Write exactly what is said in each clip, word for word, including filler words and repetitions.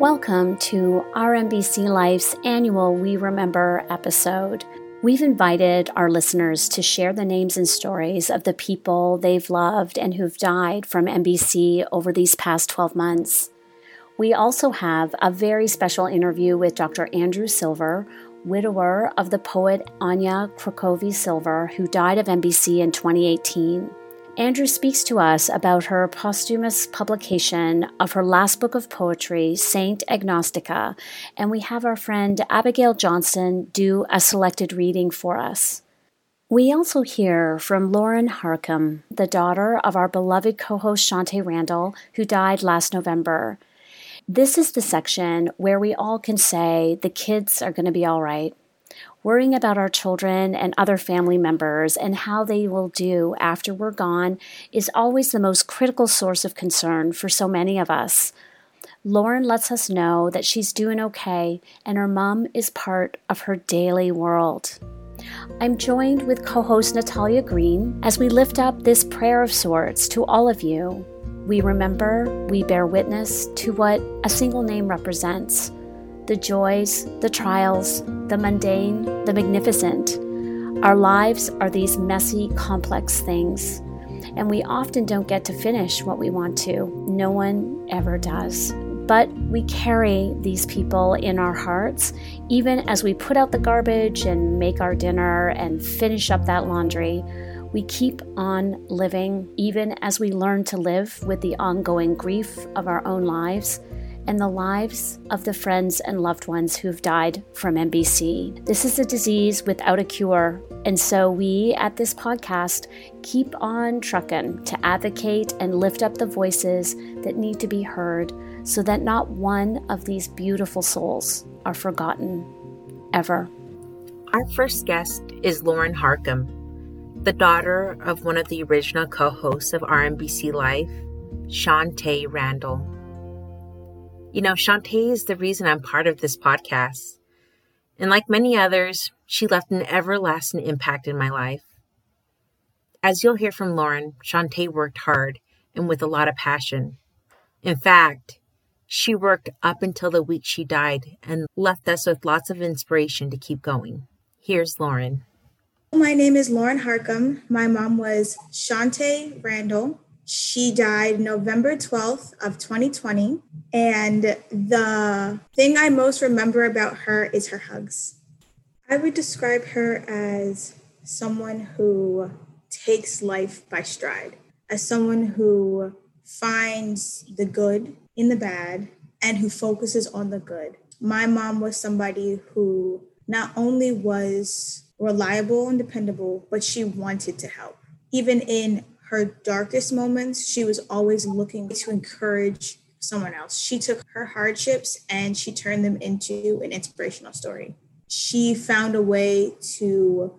Welcome to R M B C Life's annual We Remember episode. We've invited our listeners to share the names and stories of the people they've loved and who've died from M B C over these past twelve months. We also have a very special interview with Doctor Andrew Silver, widower of the poet Anya Krukovsky Silver, who died of M B C in twenty eighteen. Andrew speaks to us about her posthumous publication of her last book of poetry, Saint Agnostica, and we have our friend Abigail Johnson do a selected reading for us. We also hear from Lauren Harkum, the daughter of our beloved co-host Shantae Randall, who died last November. This is the section where we all can say the kids are going to be all right. Worrying about our children and other family members and how they will do after we're gone is always the most critical source of concern for so many of us. Lauren lets us know that she's doing okay and her mom is part of her daily world. I'm joined with co-host Natalia Green as we lift up this prayer of sorts to all of you. We remember, we bear witness to what a single name represents. The joys, the trials, the mundane, the magnificent. Our lives are these messy, complex things, and we often don't get to finish what we want to. No one ever does. But we carry these people in our hearts, even as we put out the garbage and make our dinner and finish up that laundry. We keep on living, even as we learn to live with the ongoing grief of our own lives and the lives of the friends and loved ones who've died from M B C. This is a disease without a cure, and so we at this podcast keep on trucking to advocate and lift up the voices that need to be heard so that not one of these beautiful souls are forgotten, ever. Our first guest is Lauren Harkum, the daughter of one of the original co-hosts of R M B C Life, Shantae Randall. You know, Shantae is the reason I'm part of this podcast. And like many others, she left an everlasting impact in my life. As you'll hear from Lauren, Shantae worked hard and with a lot of passion. In fact, she worked up until the week she died and left us with lots of inspiration to keep going. Here's Lauren. My name is Lauren Harkum. My mom was Shantae Randall. She died November twelfth of twenty twenty, and the thing I most remember about her is her hugs. I would describe her as someone who takes life by stride, as someone who finds the good in the bad and who focuses on the good. My mom was somebody who not only was reliable and dependable, but she wanted to help. Even in her darkest moments, she was always looking to encourage someone else. She took her hardships and she turned them into an inspirational story. She found a way to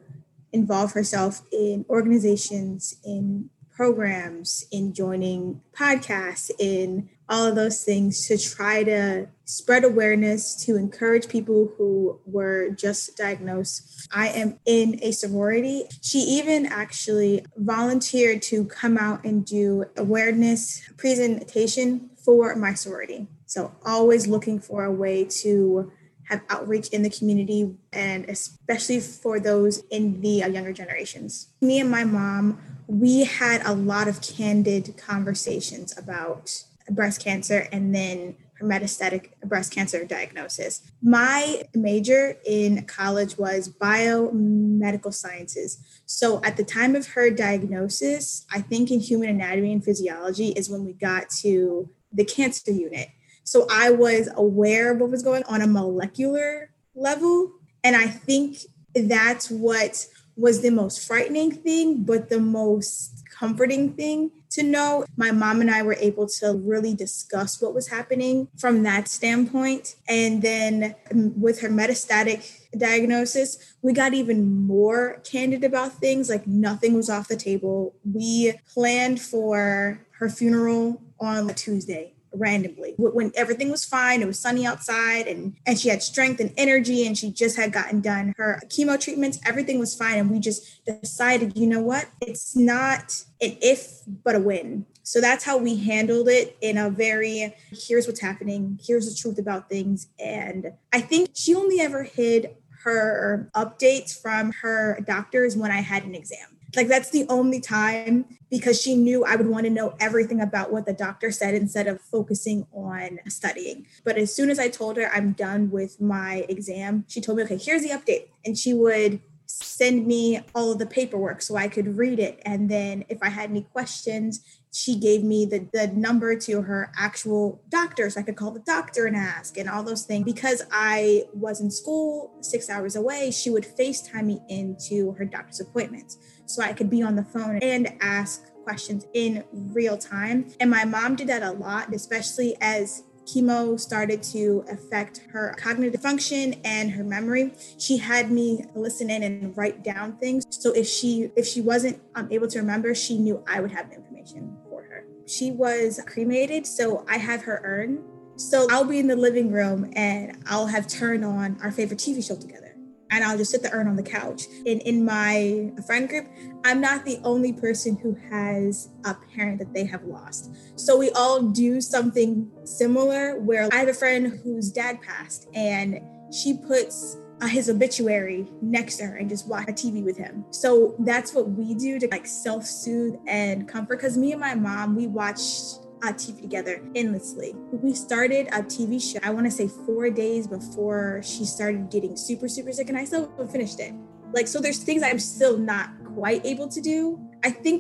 involve herself in organizations, in programs, in joining podcasts, in all of those things to try to spread awareness, to encourage people who were just diagnosed. I am in a sorority. She even actually volunteered to come out and do awareness presentation for my sorority. So always looking for a way to have outreach in the community and especially for those in the younger generations. Me and my mom, we had a lot of candid conversations about breast cancer and then her metastatic breast cancer diagnosis. My major in college was biomedical sciences. So at the time of her diagnosis, I think in human anatomy and physiology is when we got to the cancer unit. So I was aware of what was going on a molecular level. And I think that's what was the most frightening thing, but the most comforting thing to know. My mom and I were able to really discuss what was happening from that standpoint. And then with her metastatic diagnosis, we got even more candid about things, like nothing was off the table. We planned for her funeral on a Tuesday. Randomly, when everything was fine, it was sunny outside and, and she had strength and energy and she just had gotten done her chemo treatments. Everything was fine. And we just decided, you know what? It's not an if, but a when. So that's how we handled it, in a very, here's what's happening, here's the truth about things. And I think she only ever hid her updates from her doctors when I had an exam. Like, that's the only time, because she knew I would want to know everything about what the doctor said instead of focusing on studying. But as soon as I told her I'm done with my exam, she told me, okay, here's the update. And she would send me all of the paperwork so I could read it. And then if I had any questions, she gave me the, the number to her actual doctor so I could call the doctor and ask and all those things. Because I was in school six hours away, she would FaceTime me into her doctor's appointments so I could be on the phone and ask questions in real time. And my mom did that a lot, especially as chemo started to affect her cognitive function and her memory. She had me listen in and write down things. So if she if she wasn't um, able to remember, she knew I would have the information for her. She was cremated, so I have her urn. So I'll be in the living room and I'll have turned on our favorite T V show together. And I'll just sit the urn on the couch. And in my friend group, I'm not the only person who has a parent that they have lost. So we all do something similar, where I have a friend whose dad passed, and she puts uh, his obituary next to her and just watch a T V with him. So that's what we do to like self-soothe and comfort. Because me and my mom, we watched Uh, T V together endlessly. We started a T V show, I want to say four days before she started getting super, super sick, and I still haven't finished it. Like, so there's things I'm still not quite able to do. I think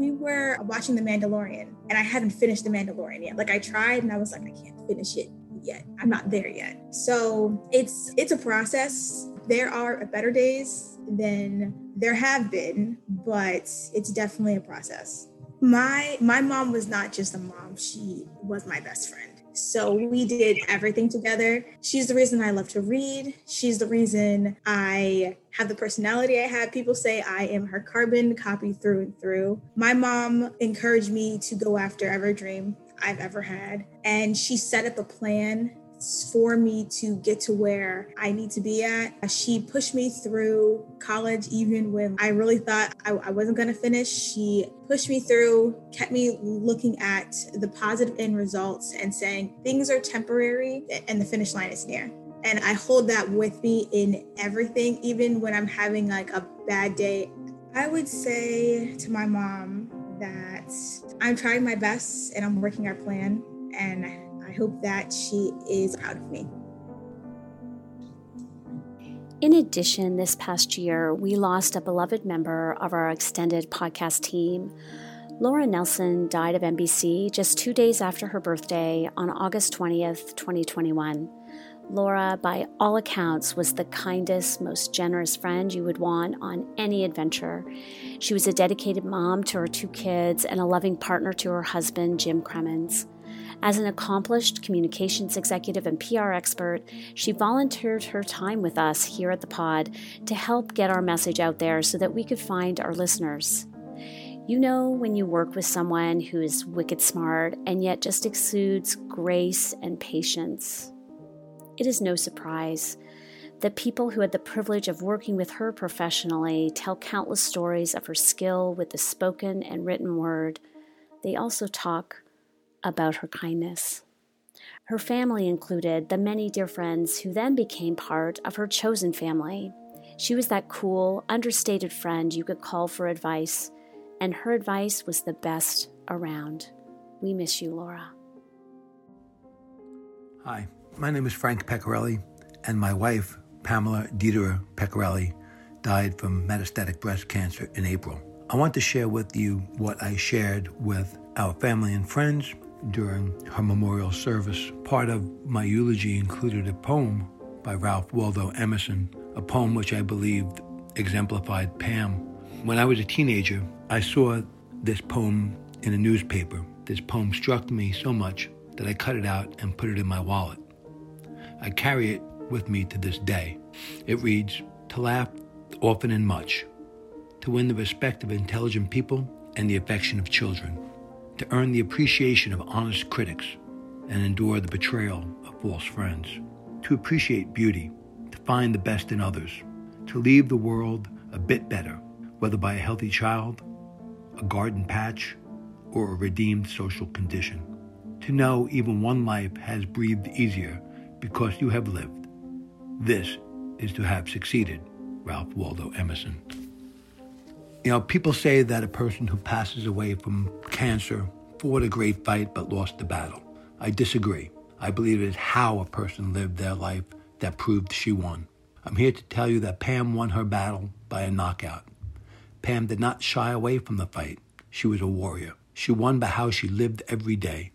we were watching The Mandalorian, and I haven't finished The Mandalorian yet. Like, I tried, and I was like, I can't finish it yet. I'm not there yet. So it's it's a process. There are better days than there have been, but it's definitely a process. My my mom was not just a mom, she was my best friend. So we did everything together. She's the reason I love to read. She's the reason I have the personality I have. People say I am her carbon copy through and through. My mom encouraged me to go after every dream I've ever had. And she set up a plan for me to get to where I need to be at. She pushed me through college, even when I really thought I, I wasn't going to finish. She pushed me through, kept me looking at the positive end results and saying things are temporary and the finish line is near. And I hold that with me in everything, even when I'm having like a bad day. I would say to my mom that I'm trying my best and I'm working our plan, and I hope that she is proud of me. In addition, this past year, we lost a beloved member of our extended podcast team. Laura Nelson died of M B C just two days after her birthday on August twentieth, twenty twenty-one. Laura, by all accounts, was the kindest, most generous friend you would want on any adventure. She was a dedicated mom to her two kids and a loving partner to her husband, Jim Cremins. As an accomplished communications executive and P R expert, she volunteered her time with us here at the pod to help get our message out there so that we could find our listeners. You know when you work with someone who is wicked smart and yet just exudes grace and patience. It is no surprise that people who had the privilege of working with her professionally tell countless stories of her skill with the spoken and written word. They also talk about her kindness. Her family included the many dear friends who then became part of her chosen family. She was that cool, understated friend you could call for advice, and her advice was the best around. We miss you, Laura. Hi, my name is Frank Pecorelli, and my wife, Pamela Dieter Pecorelli, died from metastatic breast cancer in April. I want to share with you what I shared with our family and friends during her memorial service. Part of my eulogy included a poem by Ralph Waldo Emerson, a poem which I believed exemplified Pam. When I was a teenager, I saw this poem in a newspaper. This poem struck me so much that I cut it out and put it in my wallet. I carry it with me to this day. It reads, "To laugh often and much, to win the respect of intelligent people and the affection of children, to earn the appreciation of honest critics and endure the betrayal of false friends, to appreciate beauty, to find the best in others, to leave the world a bit better, whether by a healthy child, a garden patch, or a redeemed social condition. To know even one life has breathed easier because you have lived. This is to have succeeded, Ralph Waldo Emerson. You know, people say that a person who passes away from cancer fought a great fight but lost the battle. I disagree. I believe it is how a person lived their life that proved she won. I'm here to tell you that Pam won her battle by a knockout. Pam did not shy away from the fight. She was a warrior. She won by how she lived every day.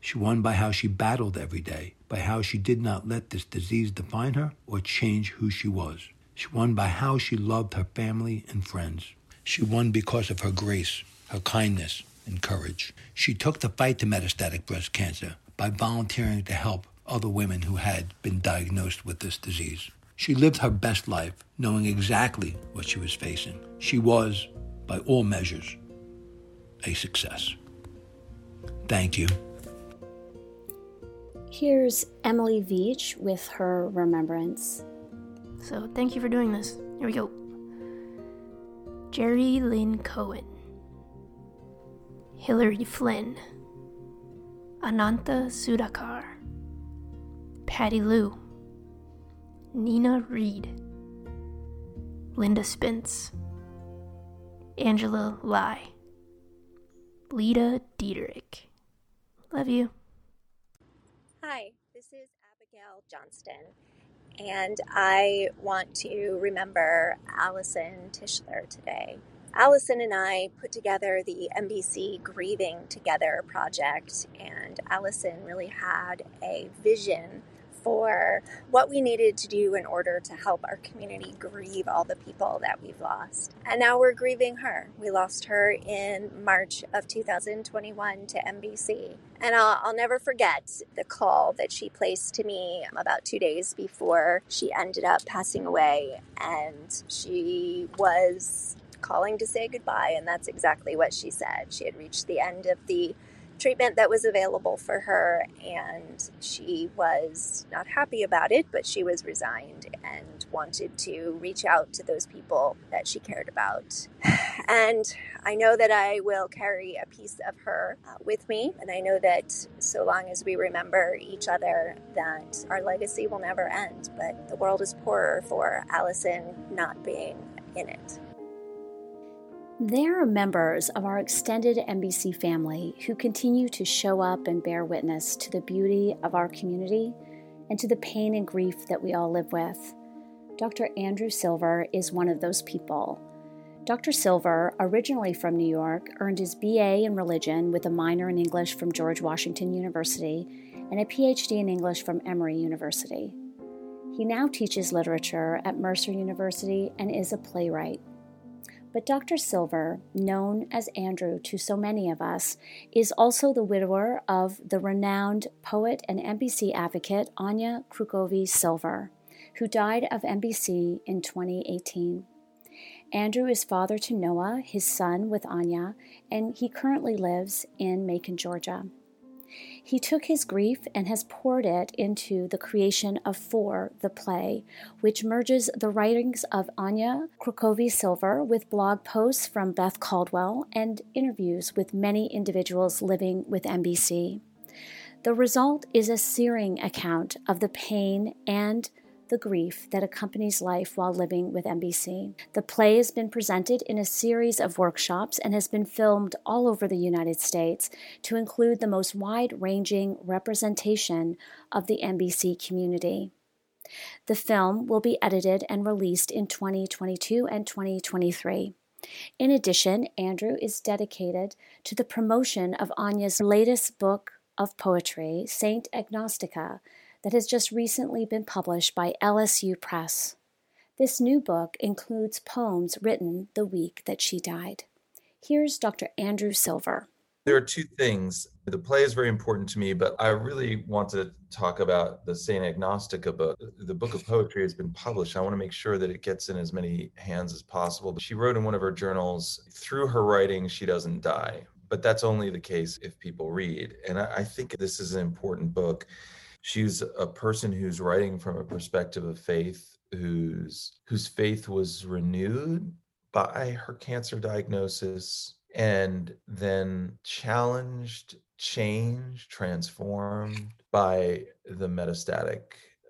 She won by how she battled every day, by how she did not let this disease define her or change who she was. She won by how she loved her family and friends. She won because of her grace, her kindness, and courage. She took the fight to metastatic breast cancer by volunteering to help other women who had been diagnosed with this disease. She lived her best life, knowing exactly what she was facing. She was, by all measures, a success. Thank you. Here's Emily Veach with her remembrance. So thank you for doing this. Here we go. Jerry Lynn Cohen, Hillary Flynn, Ananta Sudakar, Patty Lou, Nina Reed, Linda Spence, Angela Lai, Lita Diederich. Love you. Hi, this is Abigail Johnson, and I want to remember Allison Tischler today. Allison and I put together the M B C Grieving Together project, and Allison really had a vision for what we needed to do in order to help our community grieve all the people that we've lost. And now we're grieving her. We lost her in March of two thousand twenty-one to M B C. And I'll, I'll never forget the call that she placed to me about two days before she ended up passing away. And she was calling to say goodbye, and that's exactly what she said. She had reached the end of the treatment that was available for her, and she was not happy about it, but she was resigned and wanted to reach out to those people that she cared about. And I know that I will carry a piece of her uh, with me, and I know that so long as we remember each other, that our legacy will never end, but the world is poorer for Allison not being in it. There are members of our extended M B C family who continue to show up and bear witness to the beauty of our community and to the pain and grief that we all live with. Doctor Andrew Silver is one of those people. Doctor Silver, originally from New York, earned his B A in religion with a minor in English from George Washington University and a P H D in English from Emory University. He now teaches literature at Mercer University and is a playwright. But Doctor Silver, known as Andrew to so many of us, is also the widower of the renowned poet and M B C advocate Anya Krukovsky Silver, who died of M B C in twenty eighteen. Andrew is father to Noah, his son with Anya, and he currently lives in Macon, Georgia. He took his grief and has poured it into the creation of For the Play, which merges the writings of Anya Krukovsky Silver with blog posts from Beth Caldwell and interviews with many individuals living with M B C. The result is a searing account of the pain and the grief that accompanies life while living with M B C. The play has been presented in a series of workshops and has been filmed all over the United States to include the most wide-ranging representation of the M B C community. The film will be edited and released in twenty twenty-two and twenty twenty-three. In addition, Andrew is dedicated to the promotion of Anya's latest book of poetry, Saint Agnostica, that has just recently been published by L S U Press. This new book includes poems written the week that she died. Here's Doctor Andrew Silver. There are two things. The play is very important to me, but I really want to talk about the Saint Agnostica book. The book of poetry has been published. I want to make sure that it gets in as many hands as possible. But she wrote in one of her journals, "Through her writing, she doesn't die." But that's only the case if people read. And I think this is an important book. She's a person who's writing from a perspective of faith, whose whose faith was renewed by her cancer diagnosis and then challenged, changed, transformed by the metastatic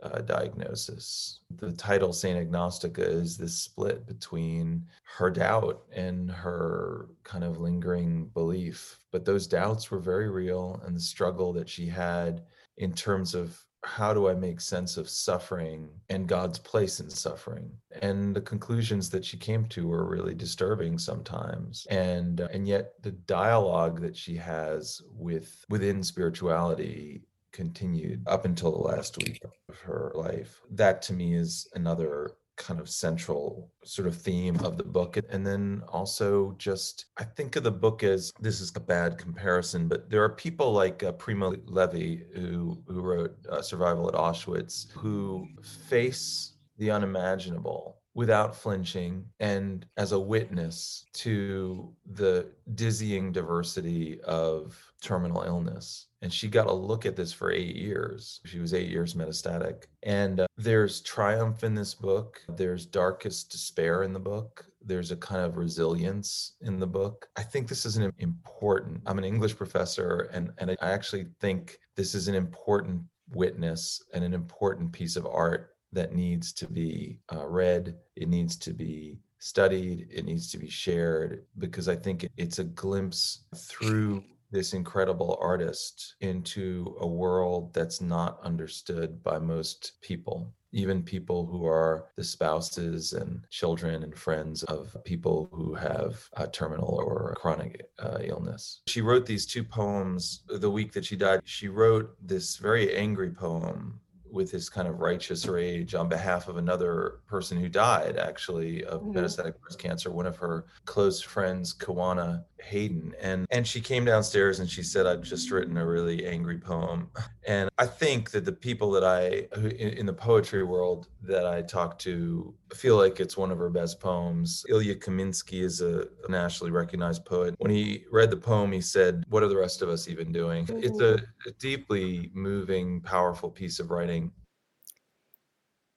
uh, diagnosis. The title Saint Agnostica is this split between her doubt and her kind of lingering belief. But those doubts were very real, and the struggle that she had in terms of, how do I make sense of suffering and God's place in suffering? And the conclusions that she came to were really disturbing sometimes. And and yet the dialogue that she has with within spirituality continued up until the last week of her life. That to me is another kind of central sort of theme of the book. And then also just, I think of the book as, this is a bad comparison, but there are people like uh, Primo Levi, who, who wrote uh, Survival at Auschwitz, who face the unimaginable without flinching, and as a witness to the dizzying diversity of terminal illness. And she got a look at this for eight years. She was eight years metastatic. And uh, there's triumph in this book. There's darkest despair in the book. There's a kind of resilience in the book. I think this is an important, I'm an English professor, and, and I actually think this is an important witness and an important piece of art that needs to be uh, read. It needs to be studied. It needs to be shared, because I think it's a glimpse through this incredible artist into a world that's not understood by most people, even people who are the spouses and children and friends of people who have a terminal or chronic uh, illness. She wrote these two poems the week that she died. She wrote this very angry poem with this kind of righteous rage on behalf of another person who died, actually, of mm-hmm. metastatic breast cancer, one of her close friends, Kiwana Hayden. And and she came downstairs and she said, I've just written a really angry poem. And I think that the people that I, who, in, in the poetry world that I talk to, feel like it's one of her best poems. Ilya Kaminsky is a nationally recognized poet. When he read the poem, he said, what are the rest of us even doing? Mm-hmm. It's a, a deeply moving, powerful piece of writing.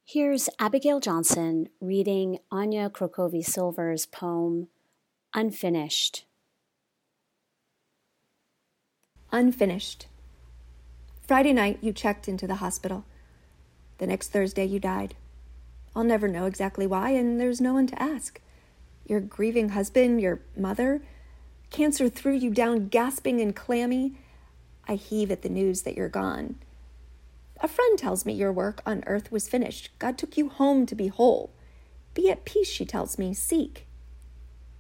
Here's Abigail Johnson reading Anya Krukovsky Silver's poem, Unfinished. Unfinished. Friday night you checked into the hospital. The next Thursday you died. I'll never know exactly why, and there's no one to ask. Your grieving husband, your mother, cancer threw you down gasping and clammy. I heave at the news that you're gone. A friend tells me your work on earth was finished. God took you home to be whole. Be at peace, she tells me, seek.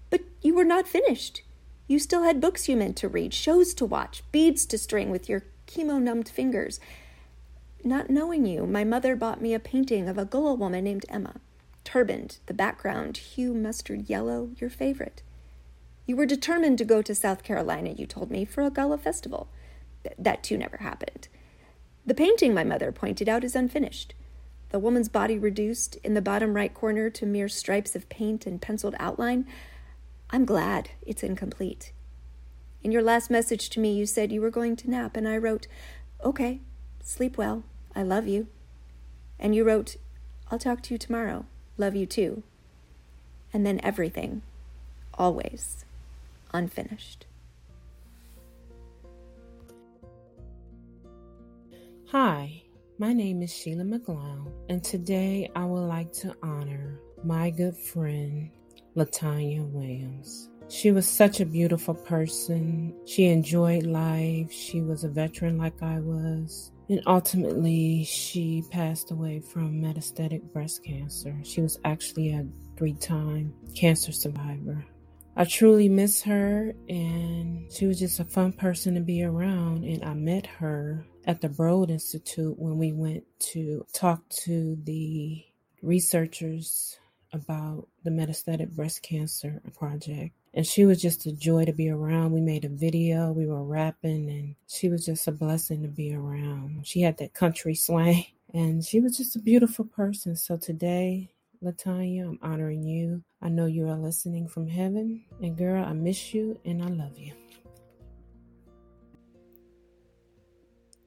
But you were not finished. You still had books you meant to read, shows to watch, beads to string with your chemo-numbed fingers. Not knowing you, my mother bought me a painting of a Gullah woman named Emma. Turbaned, the background, hue mustard yellow, your favorite. You were determined to go to South Carolina, you told me, for a Gullah festival. Th- that too never happened. The painting, my mother pointed out, is unfinished. The woman's body reduced in the bottom right corner to mere stripes of paint and penciled outline. I'm glad it's incomplete. In your last message to me, you said you were going to nap, and I wrote, okay, sleep well, I love you. And you wrote, I'll talk to you tomorrow, love you too. And then everything, always, unfinished. Hi, my name is Sheila McLeod, and today I would like to honor my good friend, Latanya Williams. She was such a beautiful person. She enjoyed life. She was a veteran like I was. And ultimately, she passed away from metastatic breast cancer. She was actually a three-time cancer survivor. I truly miss her, and she was just a fun person to be around, and I met her at the Broad Institute when we went to talk to the researchers about the Metastatic Breast Cancer Project. And she was just a joy to be around. We made a video, we were rapping, and she was just a blessing to be around. She had that country slang, and she was just a beautiful person. So today, Latanya, I'm honoring you. I know you are listening from heaven. And girl, I miss you and I love you.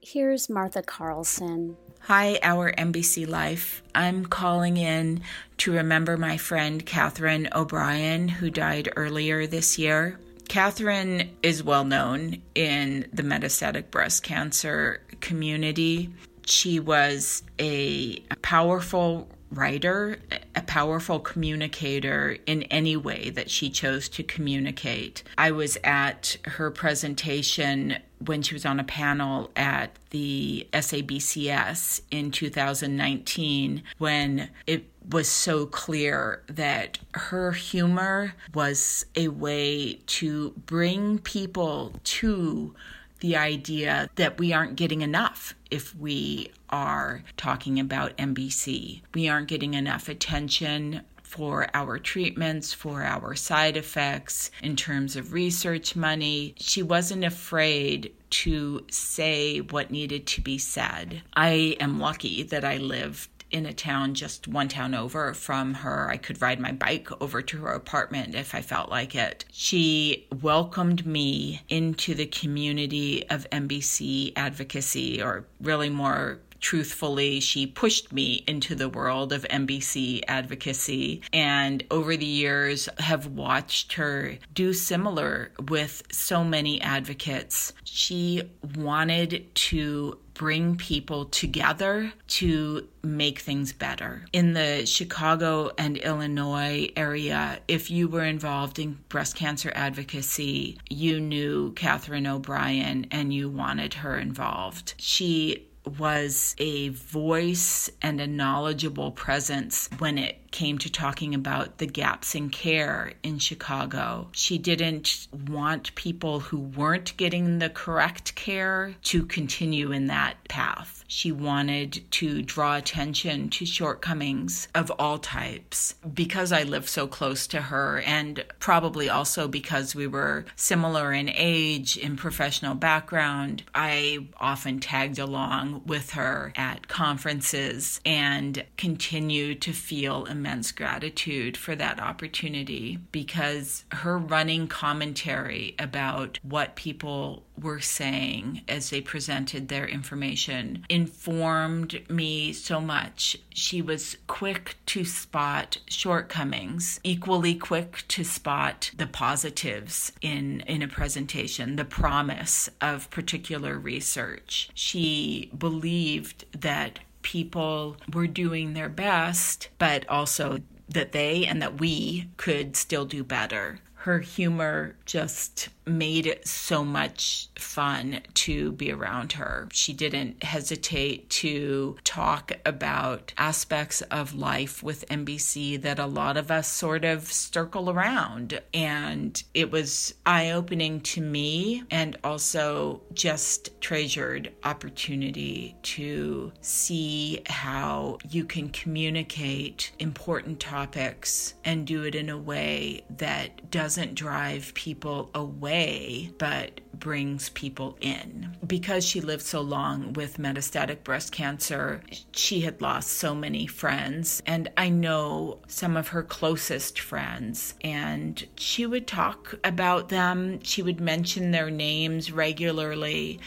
Here's Martha Carlson. Hi, Our M B C Life. I'm calling in to remember my friend Catherine O'Brien, who died earlier this year. Catherine is well known in the metastatic breast cancer community. She was a powerful writer, a powerful communicator in any way that she chose to communicate. I was at her presentation when she was on a panel at the S A B C S in two thousand nineteen, when it was so clear that her humor was a way to bring people to the idea that we aren't getting enough if we are talking about M B C. We aren't getting enough attention for our treatments, for our side effects, in terms of research money. She wasn't afraid to say what needed to be said. I am lucky that I lived in a town just one town over from her. I could ride my bike over to her apartment if I felt like it. She welcomed me into the community of M B C advocacy, or really more truthfully, she pushed me into the world of M B C advocacy, and over the years have watched her do similar with so many advocates. She wanted to bring people together to make things better. In the Chicago and Illinois area, if you were involved in breast cancer advocacy, you knew Catherine O'Brien and you wanted her involved. She was a voice and a knowledgeable presence when it came to talking about the gaps in care in Chicago. She didn't want people who weren't getting the correct care to continue in that path. She wanted to draw attention to shortcomings of all types. Because I lived so close to her, and probably also because we were similar in age, in professional background, I often tagged along with her at conferences and continue to feel immense gratitude for that opportunity, because her running commentary about what people were saying as they presented their information informed me so much. She was quick to spot shortcomings, equally quick to spot the positives in, in a presentation, the promise of particular research. She believed that people were doing their best, but also that they and that we could still do better. Her humor just made it so much fun to be around her. She didn't hesitate to talk about aspects of life with M B C that a lot of us sort of circle around. And it was eye-opening to me, and also just treasured opportunity to see how you can communicate important topics and do it in a way that doesn't drive people away, but brings people in. Because she lived so long with metastatic breast cancer, she had lost so many friends, and I know some of her closest friends, and she would talk about them. She would mention their names regularly,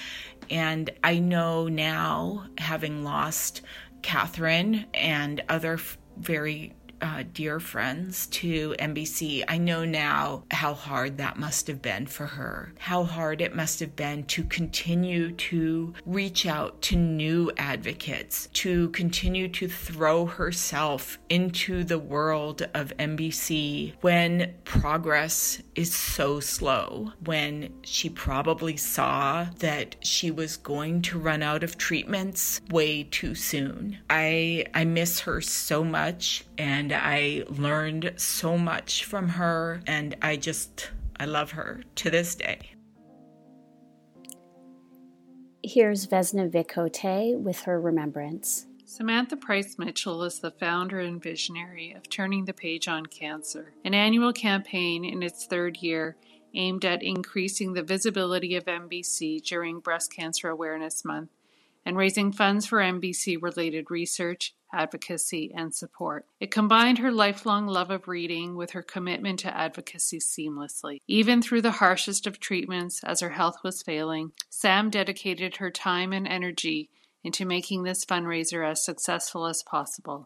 and I know now, having lost Catherine and other very Uh, dear friends to M B C, I know now how hard that must have been for her, how hard it must have been to continue to reach out to new advocates, to continue to throw herself into the world of M B C when progress is so slow, when she probably saw that she was going to run out of treatments way too soon. I, I miss her so much, and And I learned so much from her, and I just, I love her to this day. Here's Vesna Vicote with her remembrance. Samantha Price Mitchell is the founder and visionary of Turning the Page on Cancer, an annual campaign in its third year aimed at increasing the visibility of M B C during Breast Cancer Awareness Month and raising funds for M B C-related research, advocacy, and support. It combined her lifelong love of reading with her commitment to advocacy seamlessly. Even through the harshest of treatments, as her health was failing, Sam dedicated her time and energy into making this fundraiser as successful as possible.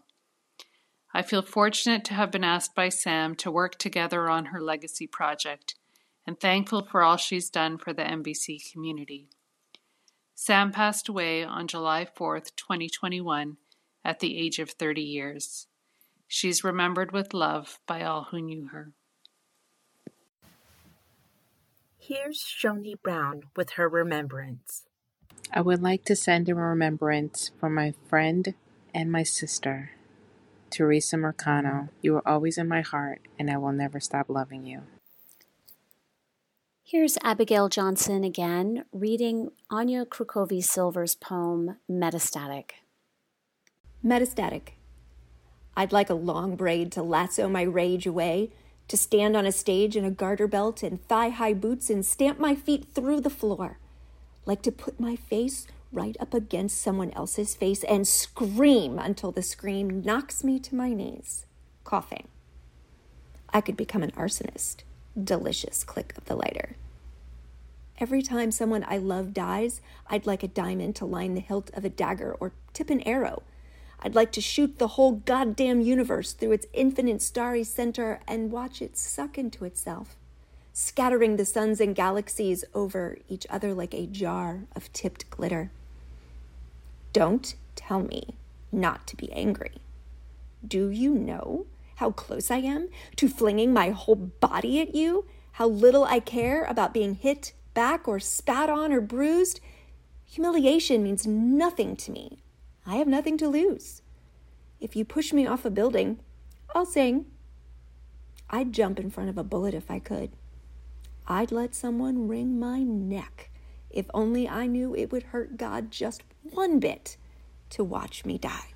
I feel fortunate to have been asked by Sam to work together on her legacy project, and thankful for all she's done for the M B C community. Sam passed away on July fourth, twenty twenty-one, at the age of thirty years. She's remembered with love by all who knew her. Here's Shoni Brown with her remembrance. I would like to send a remembrance for my friend and my sister, Teresa Mercano. You are always in my heart, and I will never stop loving you. Here's Abigail Johnson again, reading Anya Krukovsky Silver's poem, Metastatic. Metastatic. I'd like a long braid to lasso my rage away, to stand on a stage in a garter belt and thigh-high boots and stamp my feet through the floor. Like to put my face right up against someone else's face and scream until the scream knocks me to my knees, coughing. I could become an arsonist. Delicious click of the lighter. Every time someone I love dies, I'd like a diamond to line the hilt of a dagger or tip an arrow. I'd like to shoot the whole goddamn universe through its infinite starry center and watch it suck into itself, scattering the suns and galaxies over each other like a jar of tipped glitter. Don't tell me not to be angry. Do you know how close I am to flinging my whole body at you? How little I care about being hit back or spat on or bruised? Humiliation means nothing to me. I have nothing to lose. If you push me off a building, I'll sing. I'd jump in front of a bullet if I could. I'd let someone wring my neck if only I knew it would hurt God just one bit to watch me die.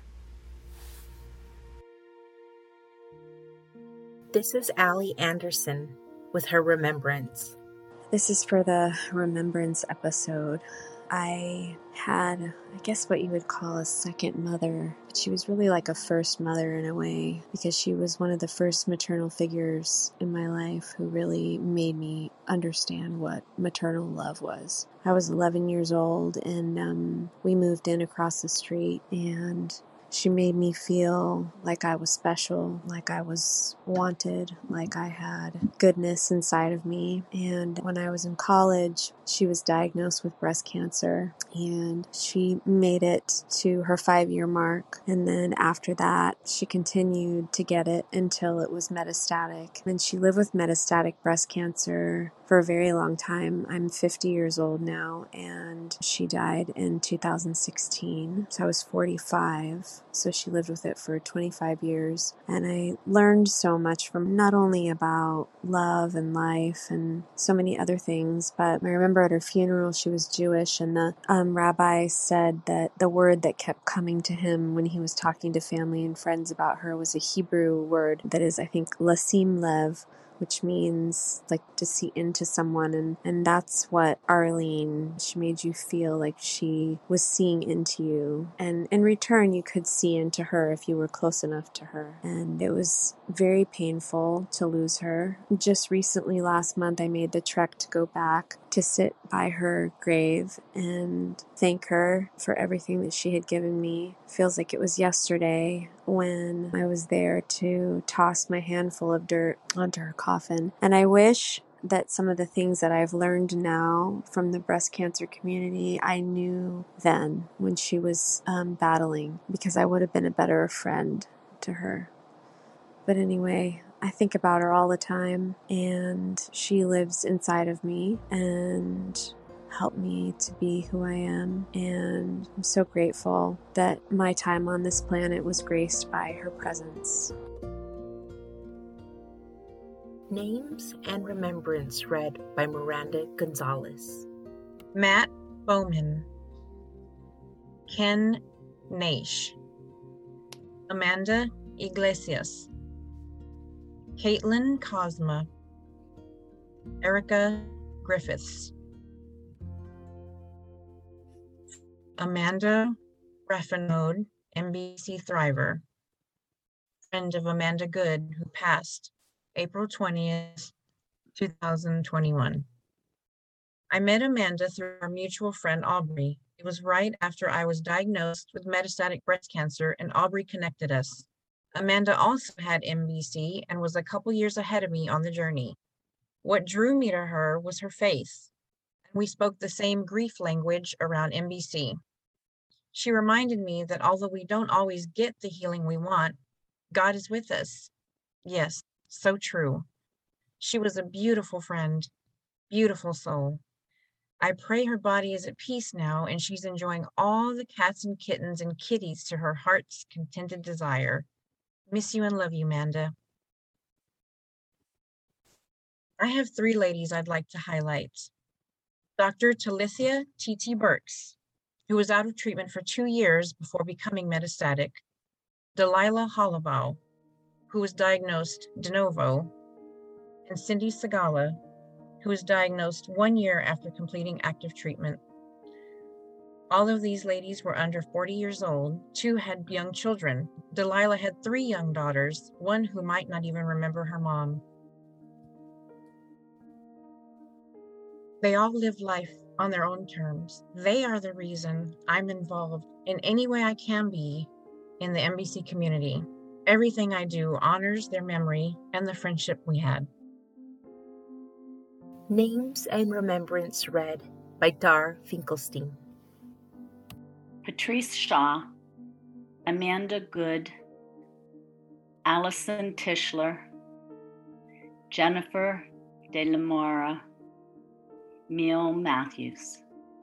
This is Allie Anderson with her remembrance. This is for the remembrance episode. I had, I guess what you would call a second mother. She was really like a first mother in a way, because she was one of the first maternal figures in my life who really made me understand what maternal love was. I was eleven years old and um, we moved in across the street, and she made me feel like I was special, like I was wanted, like I had goodness inside of me. And when I was in college, she was diagnosed with breast cancer, and she made it to her five-year mark. And then after that, she continued to get it until it was metastatic. And she lived with metastatic breast cancer for a very long time. I'm fifty years old now, and she died in two thousand sixteen. So I was forty-five. So she lived with it for twenty-five years. And I learned so much from, not only about love and life and so many other things, but I remember at her funeral, she was Jewish, and the um, rabbi said that the word that kept coming to him when he was talking to family and friends about her was a Hebrew word that is, I think, lasim lev, which means like to see into someone. And, and that's what Arlene, she made you feel like she was seeing into you. And in return, you could see into her if you were close enough to her. And it was very painful to lose her. Just recently, last month, I made the trek to go back to sit by her grave and thank her for everything that she had given me. Feels like it was yesterday when I was there to toss my handful of dirt onto her coffin. And I wish that some of the things that I've learned now from the breast cancer community, I knew then when she was um, battling, because I would have been a better friend to her. But anyway, I think about her all the time, and she lives inside of me and helped me to be who I am. And I'm so grateful that my time on this planet was graced by her presence. Names and Remembrance, read by Miranda Gonzalez. Matt Bowman, Ken Naish, Amanda Iglesias, Caitlin Cosma, Erica Griffiths, Amanda Raffinode, M B C Thriver, friend of Amanda Good, who passed April twentieth, twenty twenty-one. I met Amanda through our mutual friend Aubrey. It was right after I was diagnosed with metastatic breast cancer, and Aubrey connected us. Amanda also had M B C and was a couple years ahead of me on the journey. What drew me to her was her face. We spoke the same grief language around M B C. She reminded me that although we don't always get the healing we want, God is with us. Yes, so true. She was a beautiful friend, beautiful soul. I pray her body is at peace now and she's enjoying all the cats and kittens and kitties to her heart's contented desire. Miss you and love you, Amanda. I have three ladies I'd like to highlight. Doctor Talithia T T Burks, who was out of treatment for two years before becoming metastatic. Delilah Hollabaugh, who was diagnosed de novo. And Cindy Segala, who was diagnosed one year after completing active treatment. All of these ladies were under forty years old. Two had young children. Delilah had three young daughters, one who might not even remember her mom. They all live life on their own terms. They are the reason I'm involved in any way I can be in the M B C community. Everything I do honors their memory and the friendship we had. Names and Remembrance read by Dar Finkelstein. Patrice Shaw, Amanda Good, Allison Tischler, Jennifer De La Mora, Neil Matthews,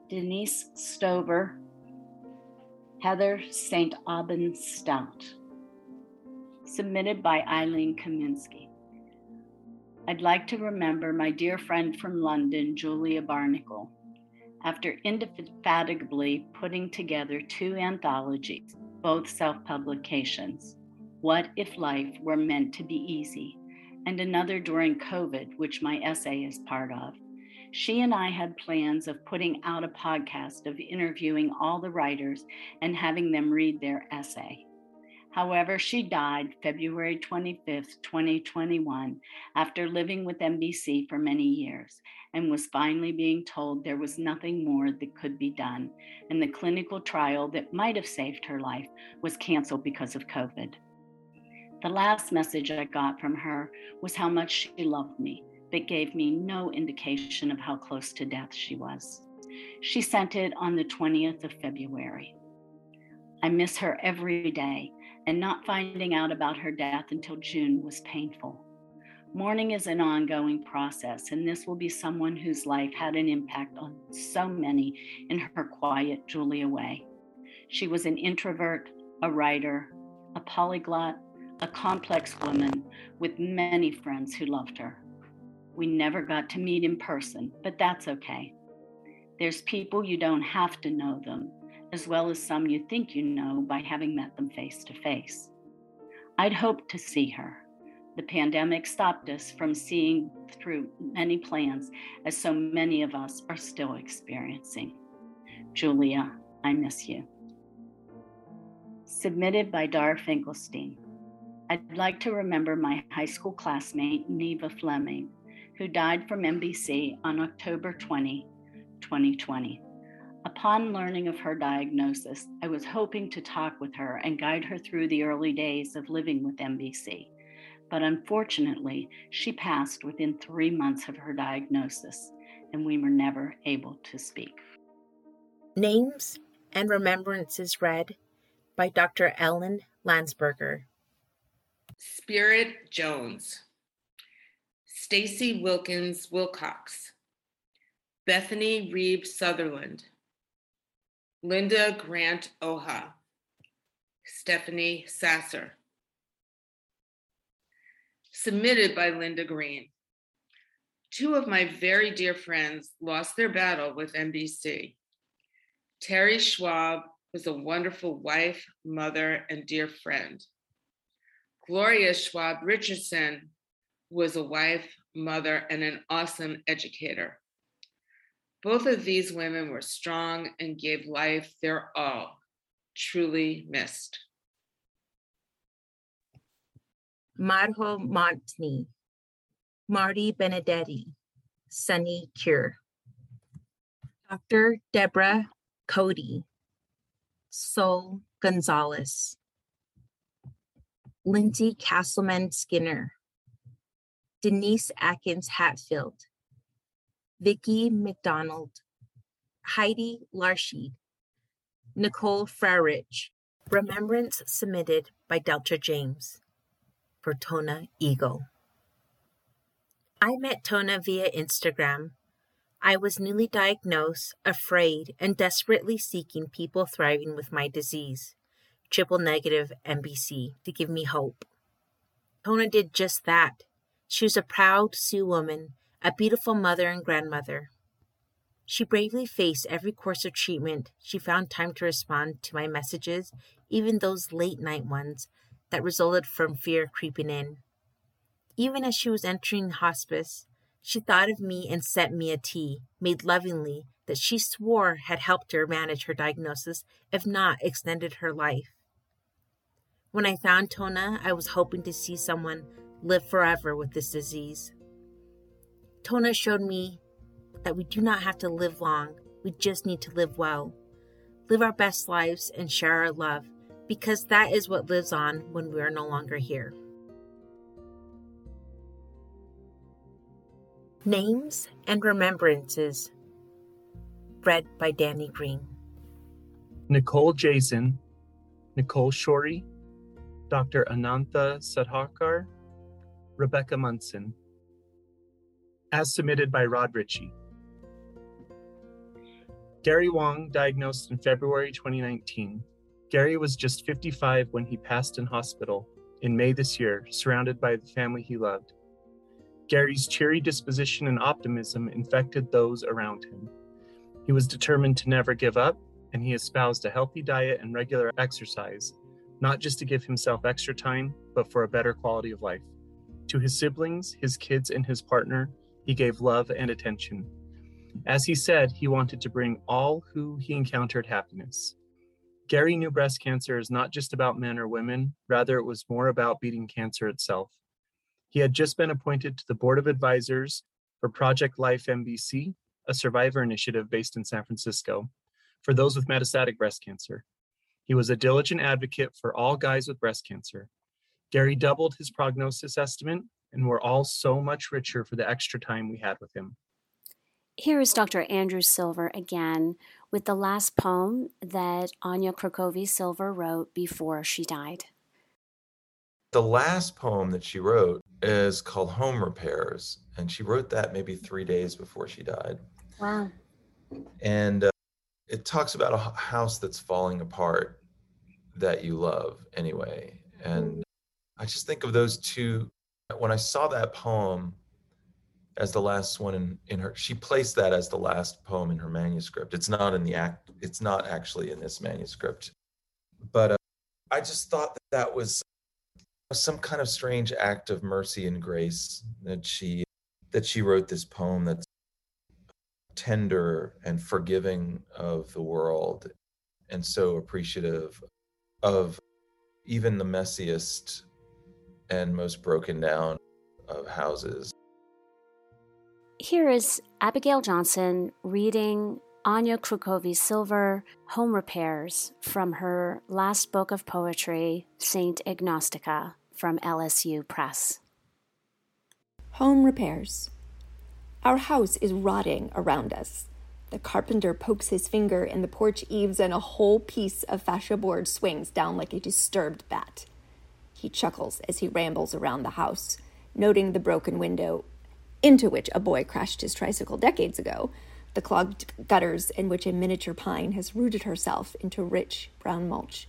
Denise Stover, Heather Saint Aubin Stout. Submitted by Eileen Kaminsky. I'd like to remember my dear friend from London, Julia Barnacle, after indefatigably putting together two anthologies, both self-publications, What If Life Were Meant to Be Easy, and another during COVID, which my essay is part of. She and I had plans of putting out a podcast of interviewing all the writers and having them read their essay. However, she died February twenty-fifth, twenty twenty-one, after living with M B C for many years, and was finally being told there was nothing more that could be done, and the clinical trial that might have saved her life was canceled because of COVID. The last message I got from her was how much she loved me, but gave me no indication of how close to death she was. She sent it on the twentieth of February. I miss her every day, and not finding out about her death until June was painful. Mourning is an ongoing process, and this will be someone whose life had an impact on so many in her quiet Julia way. She was an introvert, a writer, a polyglot, a complex woman with many friends who loved her. We never got to meet in person, but that's okay. There's people you don't have to know them, as well as some you think you know by having met them face to face. I'd hoped to see her. The pandemic stopped us from seeing through many plans, as so many of us are still experiencing. Julia, I miss you. Submitted by Dar Finkelstein. I'd like to remember my high school classmate, Neva Fleming, who died from M B C on October twentieth, twenty twenty. Upon learning of her diagnosis, I was hoping to talk with her and guide her through the early days of living with M B C. But unfortunately, she passed within three months of her diagnosis, and we were never able to speak. Names and Remembrances read by Doctor Ellen Landsberger. Spirit Jones. Stacy Wilkins Wilcox, Bethany Reeb Sutherland, Linda Grant Oha, Stephanie Sasser. Submitted by Linda Green. Two of my very dear friends lost their battle with M B C. Terry Schwab was a wonderful wife, mother, and dear friend. Gloria Schwab Richardson was a wife, mother, and an awesome educator. Both of these women were strong and gave life their all. Truly missed. Marho Montney, Marty Benedetti, Sunny Cure, Doctor Deborah Cody, Sol Gonzalez, Lindsay Castleman Skinner, Denise Atkins Hatfield, Vicki McDonald, Heidi Larsheed, Nicole Frarich. Remembrance submitted by Delta James for Tona Eagle. I met Tona via Instagram. I was newly diagnosed, afraid, and desperately seeking people thriving with my disease, triple negative M B C, to give me hope. Tona did just that. She was a proud Sioux woman, a beautiful mother and grandmother. She bravely faced every course of treatment. She found time to respond to my messages, even those late-night ones that resulted from fear creeping in. Even as she was entering hospice, she thought of me and sent me a tea, made lovingly, that she swore had helped her manage her diagnosis, if not extended her life. When I found Tona, I was hoping to see someone live forever with this disease. Tona showed me that we do not have to live long, we just need to live well. Live our best lives and share our love, because that is what lives on when we are no longer here. Names and Remembrances, read by Danny Green. Nicole Jason, Nicole Shorey, Doctor Ananta Sudakar, Rebecca Munson. As submitted by Rod Ritchie. Gary Wong diagnosed in February twenty nineteen. Gary was just fifty-five when he passed in hospital in May this year, surrounded by the family he loved. Gary's cheery disposition and optimism infected those around him. He was determined to never give up, and he espoused a healthy diet and regular exercise, not just to give himself extra time, but for a better quality of life. To his siblings, his kids, and his partner, he gave love and attention. As he said, he wanted to bring all who he encountered happiness. Gary knew breast cancer is not just about men or women, rather it was more about beating cancer itself. He had just been appointed to the Board of Advisors for Project Life M B C, a survivor initiative based in San Francisco, for those with metastatic breast cancer. He was a diligent advocate for all guys with breast cancer. Gary doubled his prognosis estimate, and we're all so much richer for the extra time we had with him. Here is Doctor Andrew Silver again with the last poem that Anya Krukovsky Silver wrote before she died. The last poem that she wrote is called Home Repairs, and she wrote that maybe three days before she died. Wow. And uh, it talks about a house that's falling apart that you love anyway. And I just think of those two. When I saw that poem as the last one in, in her, she placed that as the last poem in her manuscript. It's not in the act, it's not actually in this manuscript. But uh, I just thought that that was some kind of strange act of mercy and grace that she that she wrote this poem that's tender and forgiving of the world, and so appreciative of even the messiest and most broken down of houses. Here is Abigail Johnson reading Anya Krukovsky Silver, Home Repairs, from her last book of poetry, Saint Agnostica, from L S U Press. Home Repairs. Our house is rotting around us. The carpenter pokes his finger in the porch eaves and a whole piece of fascia board swings down like a disturbed bat. He chuckles as he rambles around the house, noting the broken window into which a boy crashed his tricycle decades ago, the clogged gutters in which a miniature pine has rooted herself into rich brown mulch.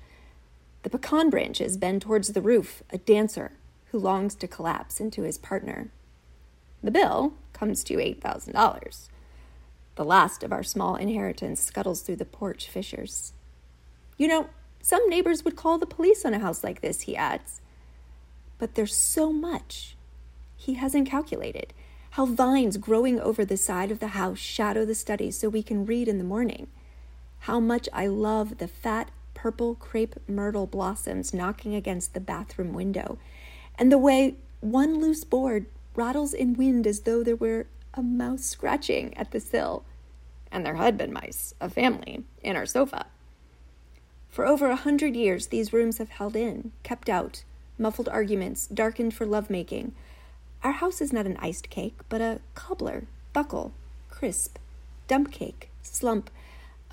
The pecan branches bend towards the roof, a dancer who longs to collapse into his partner. The bill comes to eight thousand dollars. The last of our small inheritance scuttles through the porch fissures. You know, some neighbors would call the police on a house like this, he adds. But there's so much he hasn't calculated. How vines growing over the side of the house shadow the study so we can read in the morning. How much I love the fat, purple crepe myrtle blossoms knocking against the bathroom window, and the way one loose board rattles in wind as though there were a mouse scratching at the sill, and there had been mice, a family, in our sofa. For over a hundred years, these rooms have held in, kept out, muffled arguments, darkened for lovemaking, Our house is not an iced cake, but a cobbler, buckle, crisp, dump cake, slump,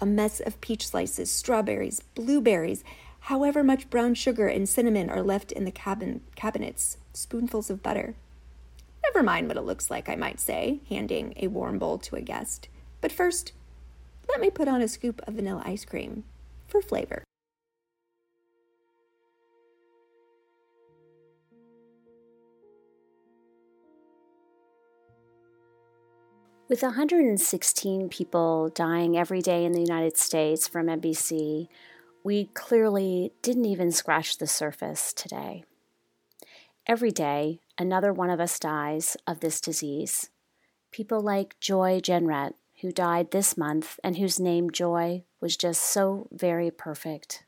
a mess of peach slices, strawberries, blueberries, however much brown sugar and cinnamon are left in the cabin cabinets, spoonfuls of butter. Never mind what it looks like, I might say, handing a warm bowl to a guest. But first, let me put on a scoop of vanilla ice cream for flavor. With one hundred sixteen people dying every day in the United States from M B C, we clearly didn't even scratch the surface today. Every day, another one of us dies of this disease. People like Joy Jenrette, who died this month and whose name Joy was just so very perfect.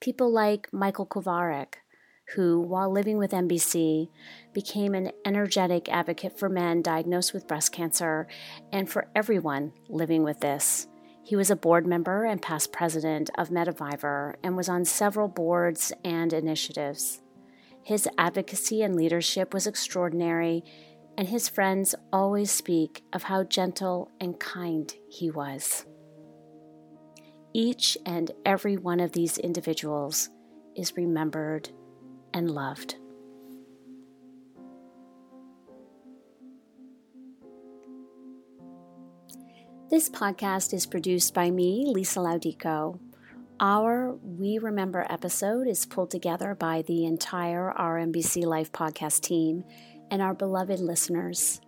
People like Michael Kovarik, who, while living with M B C, became an energetic advocate for men diagnosed with breast cancer and for everyone living with this. He was a board member and past president of Mediviver and was on several boards and initiatives. His advocacy and leadership was extraordinary, and his friends always speak of how gentle and kind he was. Each and every one of these individuals is remembered and loved. This podcast is produced by me, Lisa Laudico. Our We Remember episode is pulled together by the entire R M B C Life podcast team and our beloved listeners.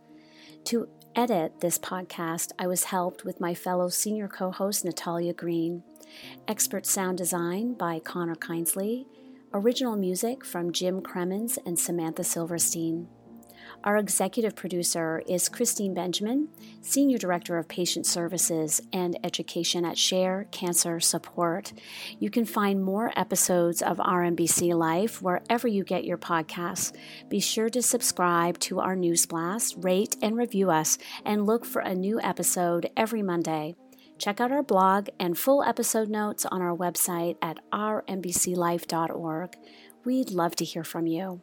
To edit this podcast, I was helped with my fellow senior co-host, Natalia Green. Expert sound design by Connor Kinsley. Original music from Jim Cremins and Samantha Silverstein. Our executive producer is Christine Benjamin, Senior Director of Patient Services and Education at Share Cancer Support. You can find more episodes of R M B C Life wherever you get your podcasts. Be sure to subscribe to our news blast, rate and review us, and look for a new episode every Monday. Check out our blog and full episode notes on our website at r m b c life dot org. We'd love to hear from you.